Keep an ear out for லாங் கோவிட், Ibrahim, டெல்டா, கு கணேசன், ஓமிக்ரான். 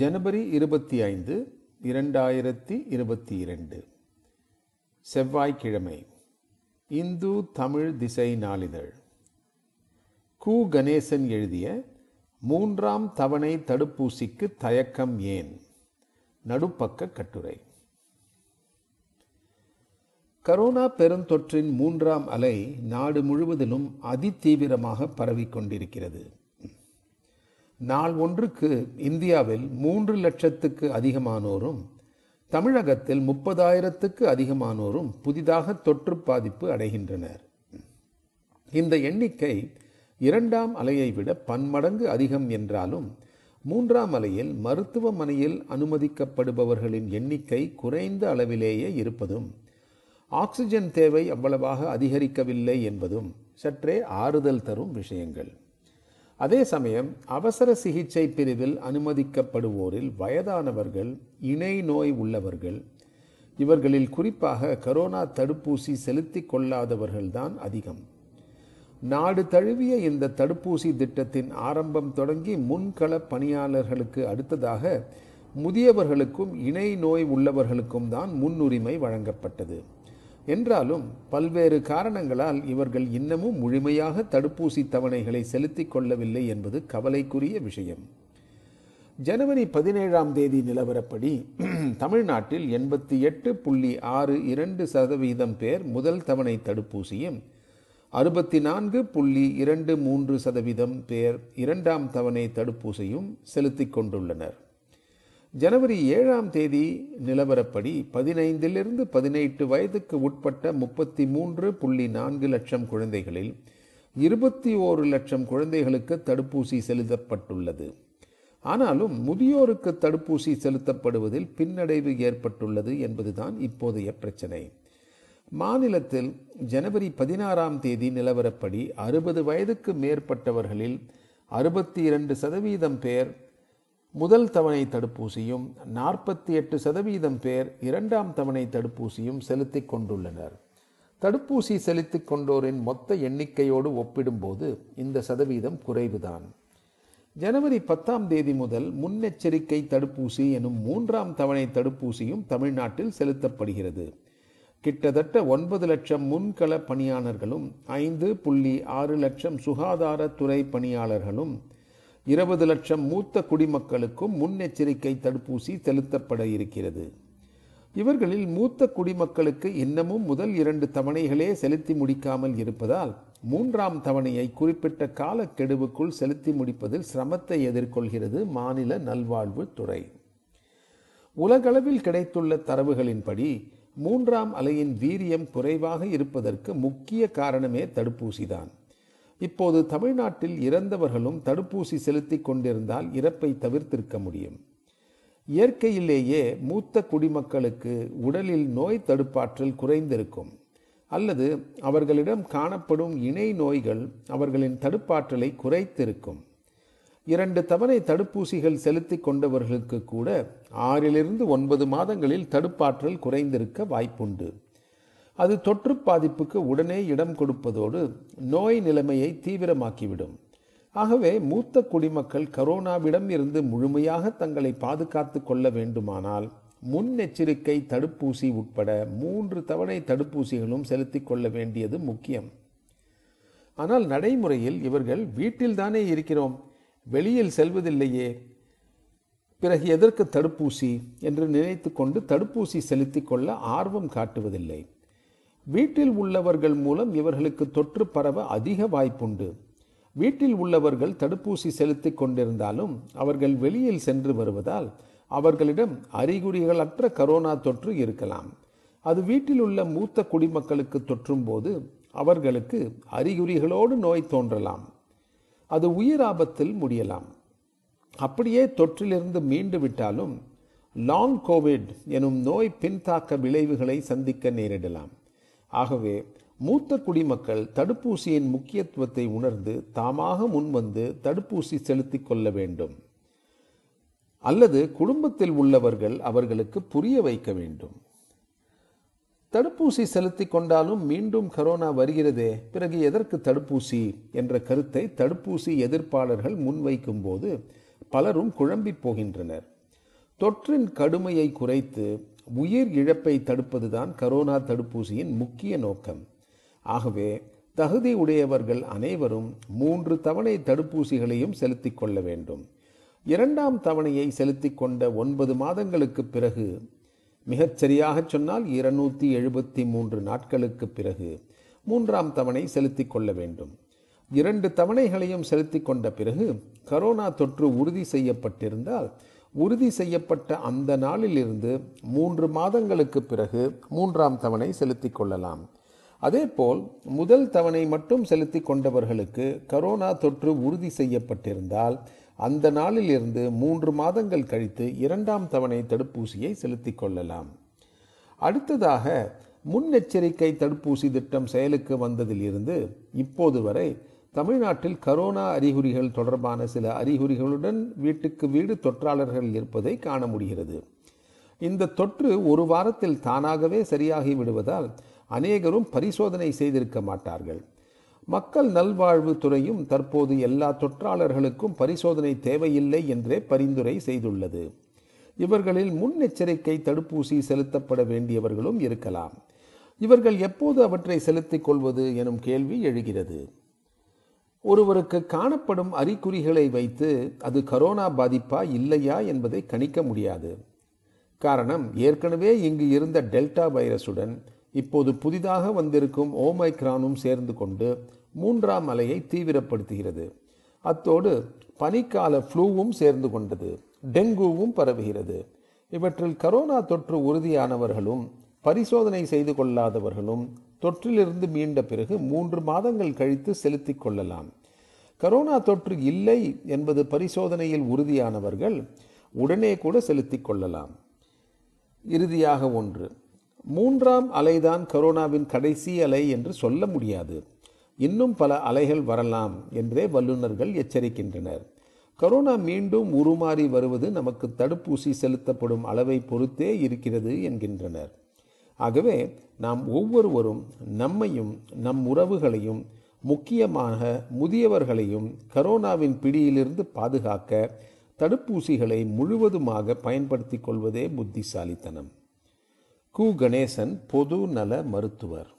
ஜனவரி 25, 2022 செவ்வாய்க்கிழமை. இந்து தமிழ் திசை நாளிதழ். கு கணேசன் எழுதிய 3ஆம் தவணை தடுப்பூசிக்கு தயக்கம் ஏன்? நடுப்பக்க கட்டுரை. கரோனா பெருந்தொற்றின் 3ஆம் அலை நாடு முழுவதிலும் அதிதீவிரமாக பரவிக்கொண்டிருக்கிறது. நாள் ஒன்றுக்கு இந்தியாவில் 3 லட்சத்துக்கு அதிகமானோரும் தமிழகத்தில் 30,000த்துக்கு அதிகமானோரும் புதிதாக தொற்று பாதிப்பு அடைகின்றனர். இந்த எண்ணிக்கை 2ஆம் அலையை விட பன்மடங்கு அதிகம் என்றாலும் 3ஆம் அலையில் மருத்துவமனையில் அனுமதிக்கப்படுபவர்களின் எண்ணிக்கை குறைந்த அளவிலேயே இருப்பதும் ஆக்சிஜன் தேவை அவ்வளவாக அதிகரிக்கவில்லை என்பதும் சற்றே ஆறுதல் தரும் விஷயங்கள். அதே சமயம் அவசர சிகிச்சை பிரிவில் அனுமதிக்கப்படுவோரில் வயதானவர்கள், இணை நோய் உள்ளவர்கள், இவர்களில் குறிப்பாக கரோனா தடுப்பூசி செலுத்தி கொள்ளாதவர்கள்தான் அதிகம். நாடு தழுவிய இந்த தடுப்பூசி திட்டத்தின் ஆரம்பம் தொடங்கி முன்கள பணியாளர்களுக்கு அடுத்ததாக முதியவர்களுக்கும் இணை நோய் உள்ளவர்களுக்கும் தான் முன்னுரிமை வழங்கப்பட்டது. என்றாலும் பல்வேறு காரணங்களால் இவர்கள் இன்னமும் முழுமையாக தடுப்பூசி தவணைகளை செலுத்திக் கொள்ளவில்லை என்பது கவலைக்குரிய விஷயம். ஜனவரி 17ஆம் தேதி நிலவரப்படி தமிழ்நாட்டில் 88.62% பேர் முதல் தவணை தடுப்பூசியும் 64.23% பேர் 2ஆம் தவணை தடுப்பூசியும் செலுத்திக் கொண்டுள்ளனர். ஜனவரி 7ஆம் தேதி நிலவரப்படி 15 லிருந்து 18 வயதுக்கு உட்பட்ட 33.4 லட்சம் குழந்தைகளில் 21 லட்சம் குழந்தைகளுக்கு தடுப்பூசி செலுத்தப்பட்டுள்ளது. ஆனாலும் முதியோருக்கு தடுப்பூசி செலுத்தப்படுவதில் பின்னடைவு ஏற்பட்டுள்ளது என்பதுதான் இப்போதைய பிரச்சனை. மாநிலத்தில் ஜனவரி 16ஆம் தேதி நிலவரப்படி 60 வயதுக்கு மேற்பட்டவர்களில் 62% பேர் முதல் தவணை தடுப்பூசியும் 48% பேர் 2ஆம் தவணை தடுப்பூசியும் செலுத்திக் கொண்டுள்ளனர். தடுப்பூசி செலுத்திக் கொண்டோரின் மொத்த எண்ணிக்கையோடு ஒப்பிடும்போது இந்த சதவீதம் குறைவுதான். ஜனவரி 10ஆம் தேதி முதல் முன்னெச்சரிக்கை தடுப்பூசி எனும் 3ஆம் தவணை தடுப்பூசியும் தமிழ்நாட்டில் செலுத்தப்படுகிறது. கிட்டத்தட்ட 9 லட்சம் முன்கள பணியாளர்களும் 5.6 லட்சம் சுகாதாரத்துறை பணியாளர்களும் 20 லட்சம் மூத்த குடிமக்களுக்கும் முன்னெச்சரிக்கை தடுப்பூசி செலுத்தப்பட இருக்கிறது. இவர்களில் மூத்த குடிமக்களுக்கு இன்னமும் முதல் 2 தவணைகளே செலுத்தி முடிக்காமல் இருப்பதால் 3ஆம் தவணையை குறிப்பிட்ட காலக்கெடுவுக்குள் செலுத்தி முடிப்பதில் சிரமத்தை எதிர்கொள்கிறது மாநில நல்வாழ்வுத்துறை. உலகளவில் கிடைத்துள்ள தரவுகளின்படி 3ஆம் அலையின் வீரியம் குறைவாக இருப்பதற்கு முக்கிய காரணமே தடுப்பூசிதான். இப்போது தமிழ்நாட்டில் இறந்தவர்களும் தடுப்பூசி செலுத்திக் கொண்டிருந்தால் இறப்பை தவிர்த்திருக்க முடியும். இயற்கையிலேயே மூத்த குடிமக்களுக்கு உடலில் நோய் தடுப்பாற்றல் குறைந்திருக்கும் அல்லது அவர்களிடம் காணப்படும் இணை நோய்கள் அவர்களின் தடுப்பாற்றலை குறைத்திருக்கும். 2 தவணை தடுப்பூசிகள் செலுத்தி கொண்டவர்களுக்கு கூட 6 லிருந்து 9 மாதங்களில் தடுப்பாற்றல் குறைந்திருக்க வாய்ப்புண்டு. அது தொற்று பாதிப்புக்கு உடனே இடம் கொடுப்பதோடு நோய் நிலைமையை தீவிரமாக்கிவிடும். ஆகவே மூத்த குடிமக்கள் கரோனாவிடம் இருந்து முழுமையாக தங்களை பாதுகாத்து கொள்ள வேண்டுமானால் முன்னெச்சரிக்கை தடுப்பூசி உட்பட 3 தவணை தடுப்பூசிகளும் செலுத்திக் கொள்ள வேண்டியது முக்கியம். ஆனால் நடைமுறையில் இவர்கள் வீட்டில்தானே இருக்கிறோம், வெளியில் செல்வதில்லையே, பிறகு எதற்கு தடுப்பூசி என்று நினைத்து கொண்டு தடுப்பூசி செலுத்திக் கொள்ள ஆர்வம் காட்டுவதில்லை. வீட்டில் உள்ளவர்கள் மூலம் இவர்களுக்கு தொற்று பரவ அதிக வாய்ப்புண்டு. வீட்டில் உள்ளவர்கள் தடுப்பூசி செலுத்திக் கொண்டிருந்தாலும் அவர்கள் வெளியில் சென்று வருவதால் அவர்களிடம் அறிகுறிகளற்ற கரோனா தொற்று இருக்கலாம். அது வீட்டில் உள்ள மூத்த குடிமக்களுக்கு தொற்றும் போது அவர்களுக்கு அறிகுறிகளோடு நோய் தோன்றலாம். அது உயிர் ஆபத்தில் முடியலாம். அப்படியே தொற்றிலிருந்து மீண்டு விட்டாலும் லாங் கோவிட் எனும் நோய் பின்தாக்க விளைவுகளை சந்திக்க நேரிடலாம். ஆகவே மூத்த குடிமக்கள் தடுப்பூசியின் முக்கியத்துவத்தை உணர்ந்து தாமாக முன்வந்து தடுப்பூசி செலுத்திக் கொள்ள வேண்டும் அல்லது குடும்பத்தில் உள்ளவர்கள் அவர்களுக்கு புரிய வைக்க வேண்டும். தடுப்பூசி செலுத்திக் கொண்டாலும் மீண்டும் கரோனா வருகிறதே, பிறகு எதற்கு தடுப்பூசி என்ற கருத்தை தடுப்பூசி எதிர்ப்பாளர்கள் முன்வைக்கும் போது பலரும் குழம்பி போகின்றனர். தொற்றின் கடுமையை குறைத்து உயிர் இழப்பை தடுப்பதுதான் கரோனா தடுப்பூசியின் முக்கிய நோக்கம். ஆகவே தகுதி உடையவர்கள் அனைவரும் 3 தவணை தடுப்பூசிகளையும் செலுத்திக் கொள்ள வேண்டும். 2ஆம் தவணையை செலுத்திக் கொண்ட 9 மாதங்களுக்கு பிறகு, மிகச்சரியாக சொன்னால் 273 நாட்களுக்கு பிறகு 3ஆம் தவணை செலுத்திக் கொள்ள வேண்டும். 2 தவணைகளையும் செலுத்திக் கொண்ட பிறகு கரோனா தொற்று உறுதி செய்யப்பட்டிருந்தால், உறுதி செய்யப்பட்ட அந்த நாளிலிருந்து 3 மாதங்களுக்கு பிறகு 3ஆம் தவணை செலுத்திக் கொள்ளலாம். அதேபோல் முதல் தவணை மட்டும் செலுத்தி கொண்டவர்களுக்கு கரோனா தொற்று உறுதி செய்யப்பட்டிருந்தால், அந்த நாளிலிருந்து 3 மாதங்கள் கழித்து 2ஆம் தவணை தடுப்பூசியை செலுத்திக் கொள்ளலாம். அடுத்ததாக, முன்னெச்சரிக்கை தடுப்பூசி திட்டம் செயலுக்கு வந்ததிலிருந்து இப்போது வரை தமிழ்நாட்டில் கரோனா அறிகுறிகள் தொடர்பான சில அறிகுறிகளுடன் வீட்டுக்கு வீடு தொற்றாளர்கள் இருப்பதை காண முடிகிறது. இந்த தொற்று 1 வாரத்தில் தானாகவே சரியாகி விடுவதால் அநேகரும் பரிசோதனை செய்திருக்க மாட்டார்கள். மக்கள் நல்வாழ்வு துறையும் தற்போது எல்லா தொற்றாளர்களுக்கும் பரிசோதனை தேவையில்லை என்றே பரிந்துரை செய்துள்ளது. இவர்களில் முன்னெச்சரிக்கை தடுப்பூசி செலுத்தப்பட வேண்டியவர்களும் இருக்கலாம். இவர்கள் எப்போது அவற்றை செலுத்திக் கொள்வது எனும் கேள்வி எழுகிறது. ஒருவருக்கு காணப்படும் அறிகுறிகளை வைத்து அது கரோனா பாதிப்பா இல்லையா என்பதை கணிக்க முடியாது. காரணம், ஏற்கனவே இங்கு இருந்த டெல்டா வைரசுடன் இப்போது புதிதாக வந்திருக்கும் ஓமிக்ரானும் சேர்ந்து கொண்டு 3ஆம் அலையை தீவிரப்படுத்துகிறது. அத்தோடு பனிக்கால ஃப்ளூவும் சேர்ந்து கொண்டது, டெங்குவும் பரவுகிறது. இவற்றில் கரோனா தொற்று உறுதியானவர்களும் பரிசோதனை செய்து கொள்ளாதவர்களும் தொற்றிலிருந்து மீண்ட பிறகு 3 மாதங்கள் கழித்து செலுத்திக் கொள்ளலாம். கரோனா தொற்று இல்லை என்பது பரிசோதனையில் உறுதியானவர்கள் உடனே கூட செலுத்திக் கொள்ளலாம். இறுதியாக, 1, 3ஆம் அலைதான் கரோனாவின் கடைசி அலை என்று சொல்ல முடியாது. இன்னும் பல அலைகள் வரலாம் என்றே வல்லுநர்கள் எச்சரிக்கின்றனர். கரோனா மீண்டும் உருமாறி வருவது நமக்கு தடுப்பூசி செலுத்தப்படும் அளவை பொறுத்தே இருக்கிறது என்கின்றனர். ஆகவே நாம் ஒவ்வொருவரும் நம்மையும் நம் உறவுகளையும், முக்கியமாக முதியவர்களையும் கரோனாவின் பிடியிலிருந்து பாதுகாக்க தடுப்பூசிகளை முழுவதுமாக பயன்படுத்தி கொள்வதே புத்திசாலித்தனம். கு கணேசன், பொது நல மருத்துவர்.